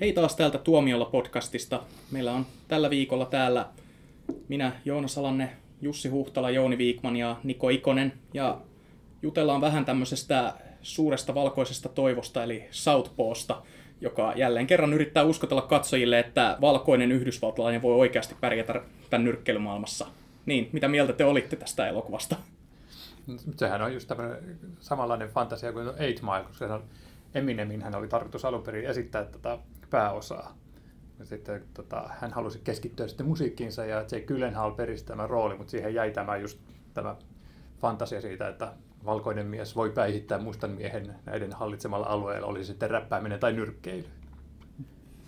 Hei taas täältä Tuomiolla podcastista. Meillä on tällä viikolla täällä minä, Joona Salanne, Jussi Huhtala, Jooni Viikman ja Niko Ikonen. Ja jutellaan vähän tämmöisestä suuresta valkoisesta toivosta eli Southpawsta, joka jälleen kerran yrittää uskotella katsojille, että valkoinen yhdysvaltalainen voi oikeasti pärjätä tämän nyrkkeilymaailmassa. Niin, mitä mieltä te olitte tästä elokuvasta? Sehän on just tämmöinen samanlainen fantasia kuin 8 Mile, koska Emineminhän oli tarkoitus alun perin esittää tätä pääosaa. Sitten, hän halusi keskittyä sitten musiikkiinsa ja Jake Gyllenhaal perisi tämän rooli, mutta siihen jäi tämä, just tämä fantasia siitä, että valkoinen mies voi päihittää mustan miehen näiden hallitsemalla alueella, oli sitten räppääminen tai nyrkkeily.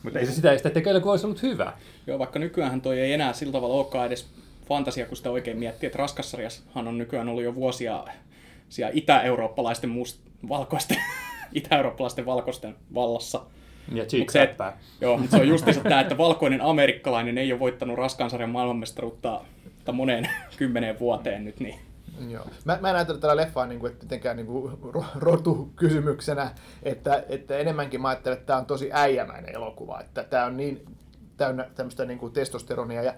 Mutta ei se sitä tekeillä, kun olisi ollut hyvä. Joo, vaikka nykyäänhän toi ei enää sillä tavalla olekaan edes fantasia, kun sitä oikein miettii, että raskassarjassahan on nykyään ollut jo vuosia siellä itä-eurooppalaisten valkoisten itä-eurooppalaisten valkoisten vallassa. Ja cheek-säppää. Joo, mutta se on justiinsa tämä, että valkoinen amerikkalainen ei ole voittanut raskaansarjan maailmanmestaruutta moneen 10 vuoteen nyt. Niin. Joo. Mä en ajatellut tällä leffaa niin kuin, että mitenkään niin kuin rotukysymyksenä, että enemmänkin mä ajattelen, että tämä on tosi äijämäinen elokuva. Että tämä on niin täynnä tämmöistä niin kuin testosteronia ja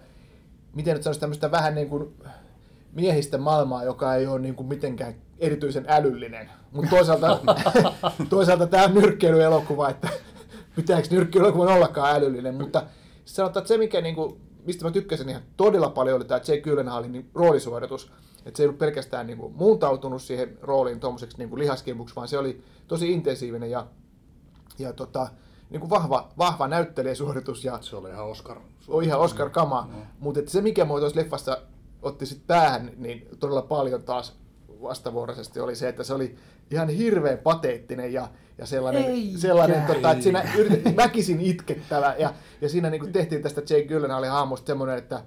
miten nyt sanoisi tämmöistä vähän niin kuin miehistä maailmaa, joka ei ole niin kuin mitenkään erityisen älyllinen. Mutta toisaalta tämä on nyrkkeilyelokuva, että pitääkö nyrkkeilyelokuvan ollakaan älyllinen. Mutta sanotaan, että se, mikä, niin kuin, mistä mä tykkäsin ihan todella paljon, oli tämä Jake Gyllenhaalin niin roolisuoritus. Että se ei ollut pelkästään niin kuin muuntautunut siihen rooliin tuommoiseksi niin kuin lihaskimpuksi, vaan se oli tosi intensiivinen ja niin kuin vahva näyttelijäsuoritus. Ja se oli ihan Oscar-kamaa. No. Mutta se, mikä mua tuossa leffassa otti sitten päähän, niin todella paljon taas vastavuoroisesti oli se, että se oli ihan hirveän pateettinen ja sellainen, että siinä väkisin itkettävä. Ja siinä niin kuin tehtiin tästä Jake Gyllenhaalin hahmosta semmoinen, että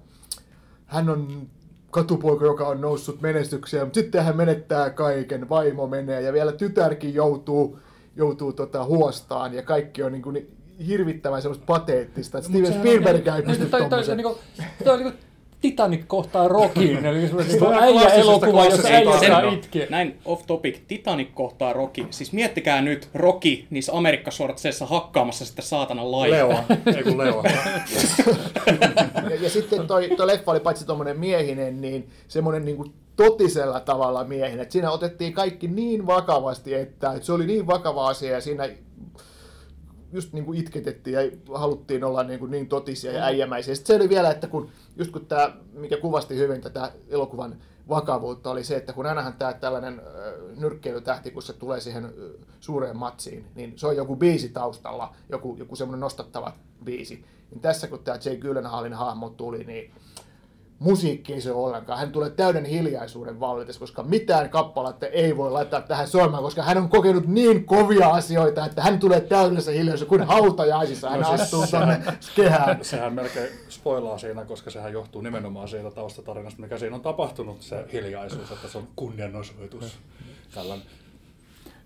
hän on katupoika, joka on noussut menestykseen, mutta sitten hän menettää kaiken, vaimo menee ja vielä tytärkin joutuu huostaan ja kaikki on niin kuin hirvittävän semmoista pateettista. Steven Spielberg ei pysty tuommoisen. Titanic kohtaa Rockin, eli semmoinen äijäelokuva, jossa äijä saa itkeä. Näin off topic, Titanic kohtaa Rockin. Siis miettikää nyt Rocki niissä amerikkasortseissa hakkaamassa sitä saatanan laivaa. Leoa. ja sitten toi leffa oli paitsi tommonen miehinen, niin semmoinen niinku totisella tavalla miehinen. Et siinä otettiin kaikki niin vakavasti, että se oli niin vakava asia ja siinä just niin kuin itketettiin ja haluttiin olla niin totisia ja äijämäisiä. Sitten se oli vielä, että kun tämä, mikä kuvasti hyvin tätä elokuvan vakavuutta, oli se, että kun ainahan tämä tällainen nyrkkeilytähti, kun se tulee siihen suureen matsiin, niin se on joku biisi taustalla, joku semmoinen nostattava biisi. Niin tässä kun tämä Jake Gyllenhaalin hahmo tuli, niin musiikki ei se ole ollenkaan. Hän tulee täyden hiljaisuuden vallitessa, koska mitään kappaletta ei voi laittaa tähän soimaan, koska hän on kokenut niin kovia asioita, että hän tulee täydessä hiljaisuudessa, kuin hautajaisissa hän astuu tuonne kehään. Sehän melkein spoilaa siinä, koska sehän johtuu nimenomaan siitä taustatarinasta, mikä siinä on tapahtunut, se hiljaisuus, että se on kunnianosoitus.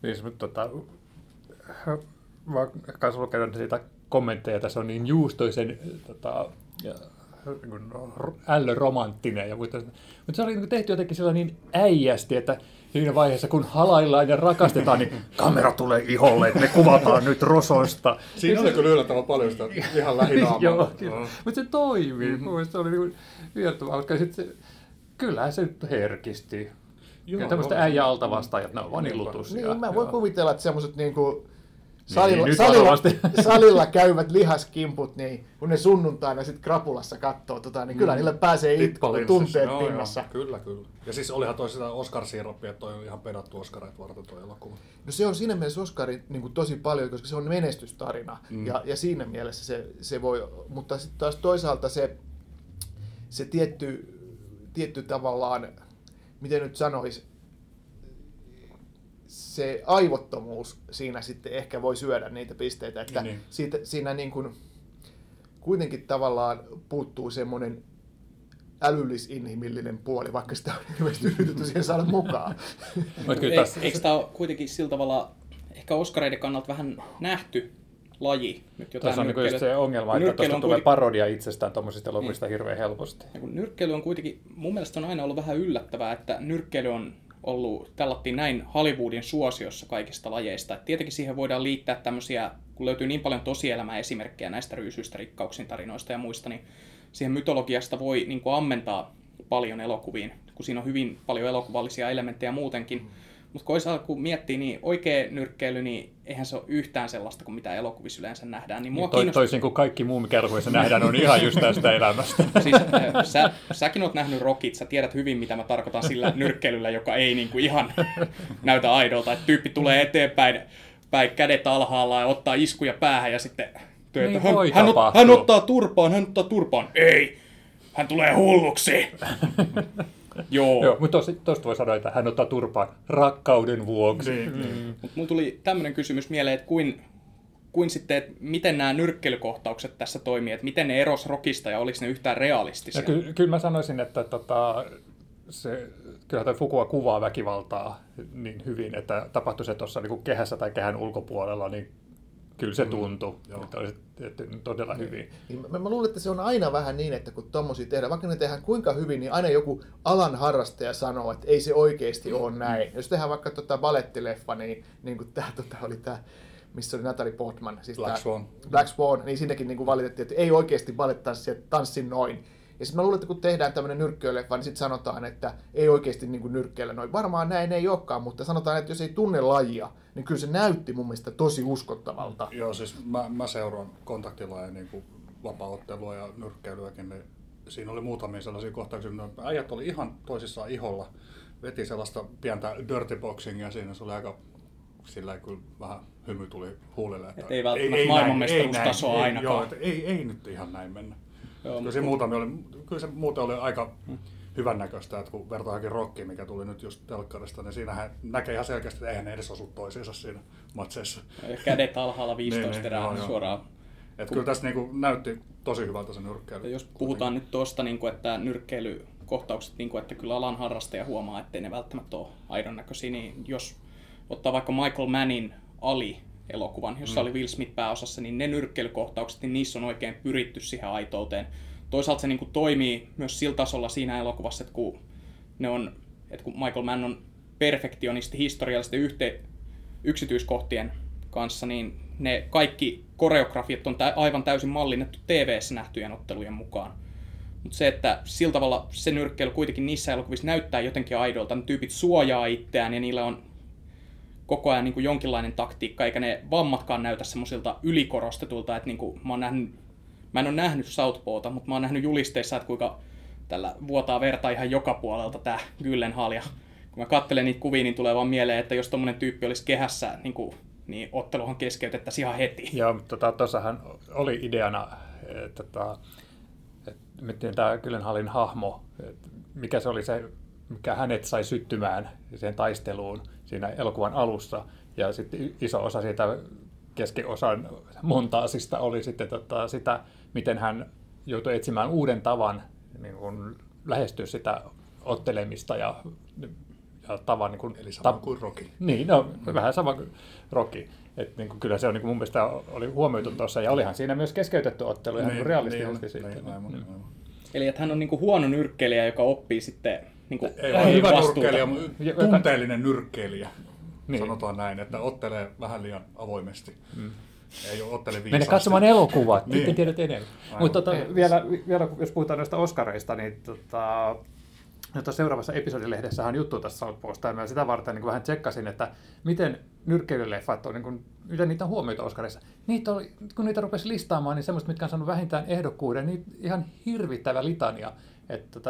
Niin se nyt mä oon kanssa lukenut siitä kommentteja, että se on niin juustoisen ällöromanttinen ja muuta. Mutta se oli tehty jotenkin sellainen niin äijästi, että siinä vaiheessa kun halaillaan ja rakastetaan, niin kamera tulee iholle, että me kuvataan nyt rososta. Siinä oli kyllä yllättävän paljon sitä ihan lähinaamaa. Mutta se toimii. Mun mielestä se oli niin yllättävää, koska kyllähän se nyt herkisti. Joo, ja tämmöistä äijä altavastaajat, nämä on vaan illutusia. Niin, mä voin kuvitella, että semmoiset niinku salilla käyvät lihaskimput, niin kun ne sunnuntaina sitten krapulassa katsoo, niin kyllä niillä pääsee itkuun, tunteet pinnassa. Kyllä. Ja siis olihan toi sitä Oscar-siirappia, että toi on ihan pedattu Oscarit varten toi elokuva. No se on siinä mielessä Oscarit niin tosi paljon, koska se on menestystarina. Ja siinä mielessä se voi, mutta sitten taas toisaalta se tietty tavallaan, miten nyt sanoisi, se aivottomuus siinä sitten ehkä voi syödä niitä pisteitä, että siinä niin kuin kuitenkin tavallaan puuttuu semmoinen älyllisinhimillinen puoli, vaikka sitä on hirveästi yritetty siihen saada mukaan. Eikö tämä ole kuitenkin sillä tavalla ehkä Oskareiden kannalta vähän nähty laji? Tässä on just se ongelma, että tuosta on tulee parodia itsestään tuommoisista elokuvista hirveän helposti. Nyrkkeily on kuitenkin, mun mielestä on aina ollut vähän yllättävää, että nyrkkeily on ollut näin Hollywoodin suosiossa kaikista lajeista. Et tietenkin siihen voidaan liittää tämmöisiä kun löytyy niin paljon tosielämää esimerkkejä näistä ryysyistä, rikkauksin tarinoista ja muista, niin siihen mytologiasta voi niin kuin ammentaa paljon elokuviin, kun siinä on hyvin paljon elokuvallisia elementtejä muutenkin. Mutta kun miettii, niin oikea nyrkkeily, niin eihän se ole yhtään sellaista kuin mitä elokuvissa yleensä nähdään. Niin toisin kuin kaikki muu, mikä elokuvissa nähdään, on ihan just tästä elämästä. Siis säkin oot nähnyt Rockit, sä tiedät hyvin, mitä mä tarkoitan sillä nyrkkeilyllä, joka ei niinku ihan näytä aidolta. Että tyyppi tulee eteenpäin, kädet alhaalla ja ottaa iskuja päähän ja sitten työtä. Niin hän ottaa turpaan, Ei, hän tulee hulluksi. Joo, mutta tuosta voi sanoa, että hän ottaa turpaan rakkauden vuoksi. Mutta mulla tuli tämmöinen kysymys mieleen, että kuin sitten, että miten nämä nyrkkeilykohtaukset tässä toimii, että miten ne erosi Rockista ja oliko ne yhtään realistisia? Kyllä mä sanoisin, että kyllähän toi Fukua kuvaa väkivaltaa niin hyvin, että tapahtui se tuossa niin kehässä tai kehän ulkopuolella, niin kyllä se tuntuu, että olisi todella hyvin. Mä luulen, että se on aina vähän niin, että kun tommosia tehdään, vaikka ne tehdään kuinka hyvin, niin aina joku alan harrastaja sanoo, että ei se oikeasti ole näin. Jos tehdään vaikka balettileffa, niin kuin tämä oli tämä, missä oli Natalie Portman, siis Black Swan, niin siinäkin niin kuin valitettiin, että ei oikeasti balettanssia, tanssi noin. Ja sitten mä luulen, että kun tehdään tämmöinen nyrkkeilyleffa, niin sitten sanotaan, että ei oikeasti niin nyrkkeillä noin. Varmaan näin ei olekaan, mutta sanotaan, että jos ei tunne lajia, niin kyllä se näytti mun mielestä tosi uskottavalta. Joo, siis mä seuraan kontaktilajia, niin kuin vapaa-ottelua ja nyrkkeilyäkin. Niin siinä oli muutamia sellaisia kohtauksia, että äijät oli ihan toisissaan iholla. Veti sellaista pientä dirty boxingia siinä, se oli aika... Sillä kyllä vähän hymy tuli huulille. Että ei välttämättä maailmanmestaruustasoa ainakaan. Joo, että ei nyt ihan näin mennä. Joo, kyllä se muuten oli aika hyvännäköistä, että kun vertaakin Rockiin, mikä tuli nyt just telkkarista, niin siinähän näkee ihan selkeästi, että eihän ne edes osu toisiinsa siinä matseissa. Kädet alhaalla 15 erää suoraan. Että kyllä tässä niinku näytti tosi hyvältä se nyrkkeily. Ja jos puhutaan nyt tuosta, niinku, että nyrkkeilykohtaukset, niinku, että kyllä alan harrastaja huomaa, ettei ne välttämättä ole aidon näköisiä, niin jos ottaa vaikka Michael Mannin Ali-elokuvan, jossa oli Will Smith pääosassa, niin ne nyrkkeilykohtaukset, niin niissä on oikein pyritty siihen aitouteen. Toisaalta se niin kuin toimii myös sillä tasolla siinä elokuvassa, että kun Michael Mann on perfektionisti historiallisten yksityiskohtien kanssa, niin ne kaikki koreografiat on aivan täysin mallinnettu TV:ssä nähtyjen ottelujen mukaan. Mutta se, että sillä tavalla se nyrkkeily kuitenkin niissä elokuvissa näyttää jotenkin aidolta, ne tyypit suojaa itseään ja niillä on koko ajan niin kuin jonkinlainen taktiikka, eikä ne vammatkaan näytä semmoisilta ylikorostetulta, että niin kuin mä en ole nähnyt Southpawta, mutta mä oon nähnyt julisteissa, että kuinka tällä vuotaa verta ihan joka puolelta tää Gyllenhaal. Ja kun mä katselen niitä kuvia, niin tulee vaan mieleen, että jos tommonen tyyppi olisi kehässä, niin otteluhan keskeytettäisiin ihan heti. Joo, mutta tuossahan oli ideana, että tämä Gyllenhaalin hahmo, mikä se oli se, mikä hänet sai syttymään siihen taisteluun siinä elokuvan alussa. Ja sitten iso osa siitä keskiosan montaasista oli sitten sitä, miten hän joutui etsimään uuden tavan niin kun lähestyä sitä ottelemista ja tavan... Niin kun, eli sama kuin Rocky. Niin, vähän sama kuin Rocky. Et niin kun, kyllä se on, niin kun mun mielestä oli huomioitu tuossa, ja olihan siinä myös keskeytetty ottelu ihan realistisesti sitten. Eli että hän on niin kun huono nyrkkeilijä, joka oppii sitten... Ei hyvä nyrkkeilijä, mutta tunteellinen nyrkkeilijä, sanotaan näin, että ottelee vähän liian avoimesti. Ei ole ottele viisaasti. Mene katsomaan elokuvat, niin tiedät enemmän. Mutta vielä jos puhutaan noista Oscareista, niin seuraavassa episodilehdessä on juttu tässä Southpawsta, ja mä sitä varten niin vähän tsekkasin, että miten nyrkkeilyleffat on, miten niitä on huomioita Oscarissa. Kun niitä rupesi listaamaan, niin semmoiset, mitkä on saanut vähintään ehdokkuuden, niin ihan hirvittävä litania.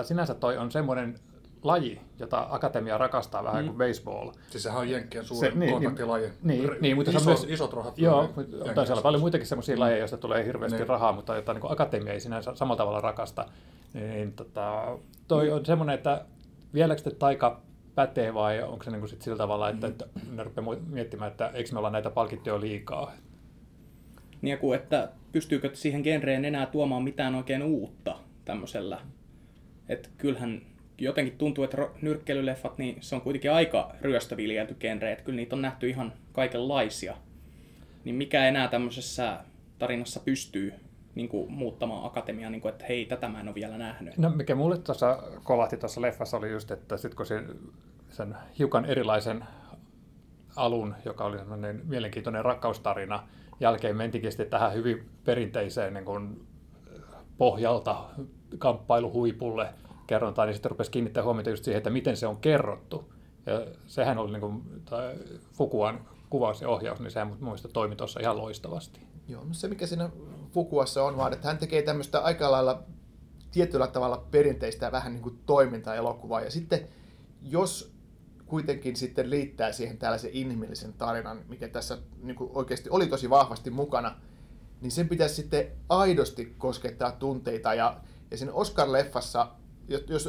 Sinänsä toi on semmoinen laji, jota akatemia rakastaa vähän kuin baseball. Siis sehän on Jenkkien suurin kontaktilaji. Niin, mutta se on myös isot rahat. Joo, mutta siellä on paljon muitakin semmoisia lajeja, joista tulee hirveästi rahaa, mutta jota niin akatemia ei sinänsä samalla tavalla rakasta. Niin, toi on semmoinen, että vieläkö se taika pätee vai onko se niin kuin sit sillä tavalla, että ne rupeaa miettimään, että eikö me olla näitä palkittuja liikaa. Niin, että pystyykö siihen genreen enää tuomaan mitään oikein uutta tämmöisellä. Että kyllähän... Jotenkin tuntuu, että nyrkkeilyleffat, niin se on kuitenkin aika ryöstöviljelty genre, että kyllä niitä on nähty ihan kaikenlaisia. Niin mikä enää tämmöisessä tarinassa pystyy niin kuin muuttamaan akatemiaa, niin kuin, että hei, tätä mä en ole vielä nähnyt. No mikä mulle tuossa kolahti tuossa leffassa oli just, että sit kun sen hiukan erilaisen alun, joka oli semmoinen mielenkiintoinen rakkaustarina, jälkeen mentikin sitten tähän hyvin perinteiseen niin kuin pohjalta kamppailuhuipulle kerrontaan, niin sitten rupesi kiinnittämään huomiota just siihen, että miten se on kerrottu. Ja sehän oli niin kuin Fukuan kuvaus ja ohjaus, niin sehän muista toimi tuossa ihan loistavasti. Joo, se mikä siinä Fukuassa on vaan, että hän tekee tämmöistä aika lailla tietyllä tavalla perinteistä vähän niin kuin toimintaelokuvaa. Ja sitten jos kuitenkin sitten liittää siihen tällaisen inhimillisen tarinan, mikä tässä niin kuin oikeasti oli tosi vahvasti mukana, niin sen pitäisi sitten aidosti koskettaa tunteita. Ja sen Oscar-leffassa,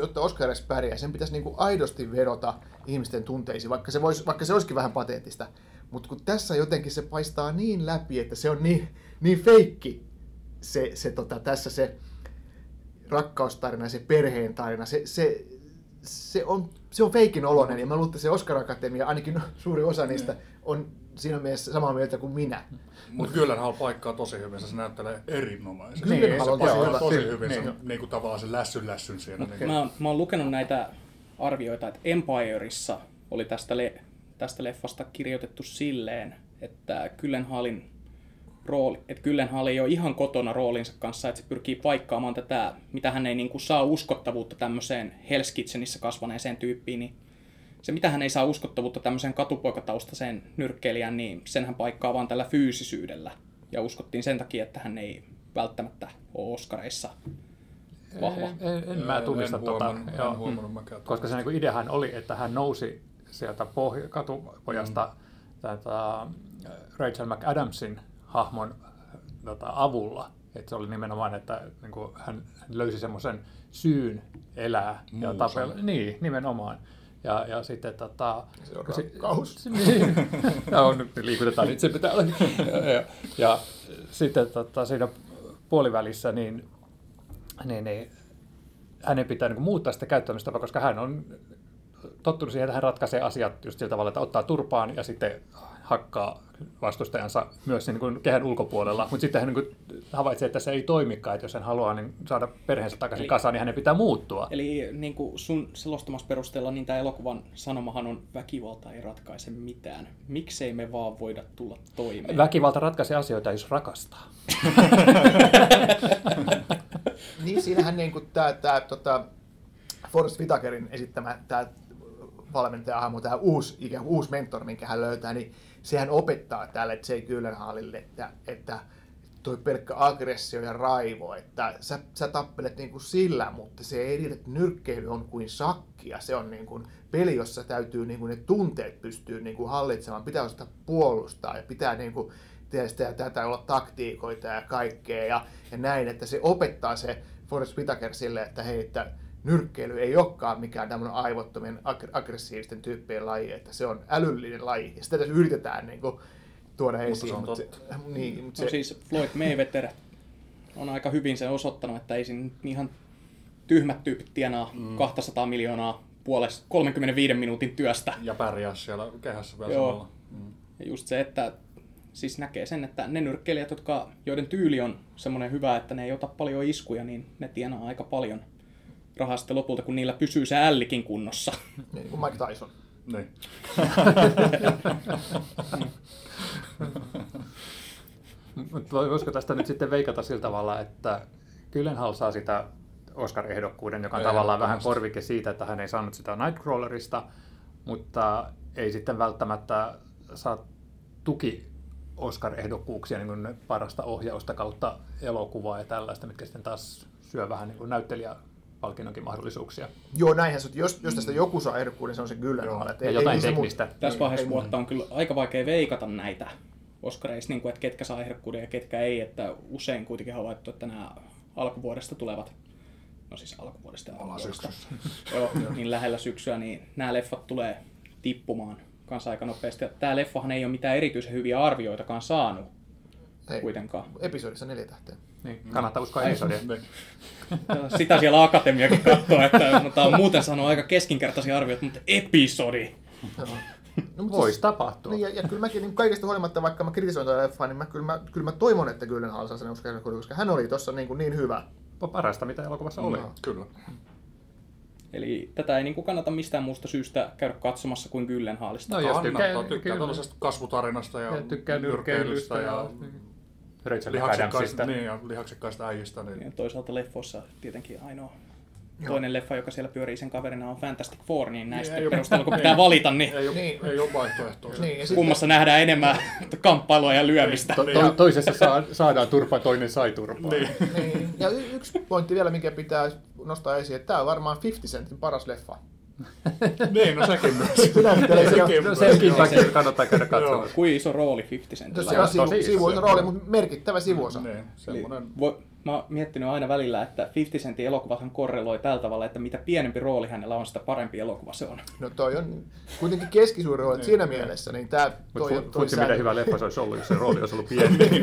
jotta Oscarissa pärjää, sen pitäisi niin kuin aidosti vedota ihmisten tunteisiin, vaikka se olisikin vähän pateettista. Mutta kun tässä jotenkin se paistaa niin läpi, että se on niin feikki tässä se rakkaustarina, se perheen tarina, se on feikin oloinen. Ja mä luulen, että se Oscar-akatemia, ainakin suuri osa niistä, on siinä mielessä samaa mieltä kuin minä. Mutta Gyllenhaal paikkaa tosi hyvin, se näyttelee erinomaisesti. Gyllenhaal on tosi hyvin, se niinku tavallaan se lässyn siinä. Okay. Mä oon lukenut näitä arvioita, että Empireissa oli tästä leffasta kirjoitettu silleen, että Gyllenhaal ei ole ihan kotona roolinsa kanssa, että se pyrkii paikkaamaan tätä, mitä hän ei niin kuin saa uskottavuutta tämmöiseen Hell's Kitchenissä kasvaneeseen tyyppiin, niin se mitä hän ei saa uskottavuutta tämmöiseen katupoikataustaiseen nyrkkeilijään, niin sen hän paikkaa vaan tällä fyysisyydellä. Ja uskottiin sen takia, että hän ei välttämättä ole Oscareissa vahva. En mä tunnista en huomannut. Koska se niin ideahan oli, että hän nousi sieltä katupojasta Rachel McAdamsin hahmon avulla. Et se oli nimenomaan, että niin kuin hän löysi semmoisen syyn elää ja tapella. Niin, nimenomaan. Ja sitten se on rakkaus. Niin. No, nyt liikutetaan, nyt se pitää olla. Ja sitten siinä puolivälissä niin hänen pitää niin kuin muuttaa sitä käyttämistapaa, koska hän on tottunut siihen, että hän ratkaisee asiat just sillä tavalla, että ottaa turpaan ja sitten hakkaa vastustajansa myös niin kuin kehän ulkopuolella, mutta sitten hän niin kuin havaitsee, että se ei toimikaan, että jos hän haluaa niin saada perheensä takaisin kasaan, niin hänen pitää muuttua. Eli niin kuin sun selostamassa perusteella, niin tämä elokuvan sanomahan on, väkivalta ei ratkaise mitään. Miksei me vaan voida tulla toimeen? Väkivalta ratkaisee asioita, jos rakastaa. Niin, siinähän niin kuin tämä Forest Whitakerin esittämä tämä valmentaja-hahmo, tämä uusi mentor, minkä hän löytää, niin sehän opettaa tälle Jake Gyllenhaalille, että toi pelkkä aggressio ja raivo, että sä tappelet niin kuin sillä, mutta se ei riitä, että nyrkkeily on kuin sakkia. Se on niin kuin peli, jossa täytyy niin kuin ne tunteet pystyy niin kuin hallitsemaan, pitää osata puolustaa ja pitää niin kuin tehdä sitä ja tätä, olla taktiikoita ja kaikkea ja näin, että se opettaa se Forest Whitaker sille, että hei, että nyrkkeily ei olekaan mikään tämmöinen aivottomien aggressiivisten tyyppien laji, että se on älyllinen laji, ja sitä tässä yritetään niin kuin tuoda esiin. Siis Floyd Mayweather on aika hyvin sen osoittanut, että ei siinä ihan tyhmät tyypit tienaa 200 miljoonaa 35 minuutin työstä. Ja pärjää siellä kehässä vielä samalla. Ja just se, että siis näkee sen, että ne nyrkkeilijät, joiden tyyli on semmoinen hyvä, että ne ei ota paljon iskuja, niin ne tienaa aika paljon rahaa sitten lopulta, kun niillä pysyy se ällikin kunnossa. Niin kuin Mike Tyson. Niin. Mutta voisiko tästä nyt sitten veikata sillä tavalla, että Gyllenhaal saa sitä Oscar-ehdokkuuden, joka on tavallaan vähän korvike siitä, että hän ei saanut sitä Nightcrawlerista, mutta ei sitten välttämättä saa tuki Oscar-ehdokkuuksia, niin kuin parasta ohjausta kautta elokuvaa ja tällaista, mitkä sitten taas syö vähän niin kuin näyttelijä palkinnonkin mahdollisuuksia. Joo, näinhän se, jos tästä joku saa ehdokkuuden, niin se on se Gyllenhaal. Ja jotain teknistä. Tässä vaiheessa vuotta on kyllä aika vaikea veikata näitä Oscareissa, että ketkä saa ehdokkuuden ja ketkä ei. Että usein kuitenkin havaittu, että nämä alkuvuodesta tulevat, no siis alkuvuodesta ja alkuvuodesta, joo, niin lähellä syksyä, niin nämä leffat tulee tippumaan kanssa aika nopeasti. Tämä leffahan ei ole mitään erityisen hyviä arvioitakaan saanut. Ei, kuitenkaan. Episodissa 4 tähteä. Niin, kannattaa uskoa episodia. Sitä siellä akatemiakin katsoo, että mutta muuten sanoo aika keskinkertaisia arvioita, mutta episodi! No, mutta voisi tapahtua. Niin, ja kyllä mäkin niin kaikesta huolimatta, vaikka mä kritisoin tätä leffaa, niin kyllä mä toivon, että Gyllenhaal saa sen Oscarin, koska hän oli tuossa niin hyvä. Parasta, mitä elokuvassa oli. Kyllä. Eli tätä ei niinku kannata mistään muusta syystä käydä katsomassa kuin Gyllenhaalista. No jos tykkää tuollaisesta kasvutarinasta ja tykkää nyrkeilystä ja Rachel McAdamsista. Niin, ja lihaksekkaista äijistä. Niin. Ja toisaalta leffossa tietenkin ainoa. Joo. Toinen leffa, joka siellä pyörii sen kaverina, on Fantastic Four, niin näistä perusteella, kun pitää valita, niin ei ole vaihtoehtoa. Kummassa nähdään enemmän kamppailua ja lyömistä. Toisessa saadaan turpaa, toinen sai turpaa. Niin. Ja yksi pointti vielä, mikä pitää nostaa esiin, että tämä on varmaan 50 Centin paras leffa. Niin, no sekin myös. Senkin takia kannattaa käydä katsomaan. Kuin iso rooli 50 Centillä. Sivuinen rooli, mutta merkittävä sivuosa. Mä oon miettinyt aina välillä, että 50 Centin elokuvahan korreloi tällä tavalla, että mitä pienempi rooli hänellä on, sitä parempi elokuva se on. No toi on kuitenkin keskisuuri rooli siinä mielessä, niin tää toi on... Mutta mitä hyvä leffa se olisi ollut, jos se rooli olisi ollut pieni.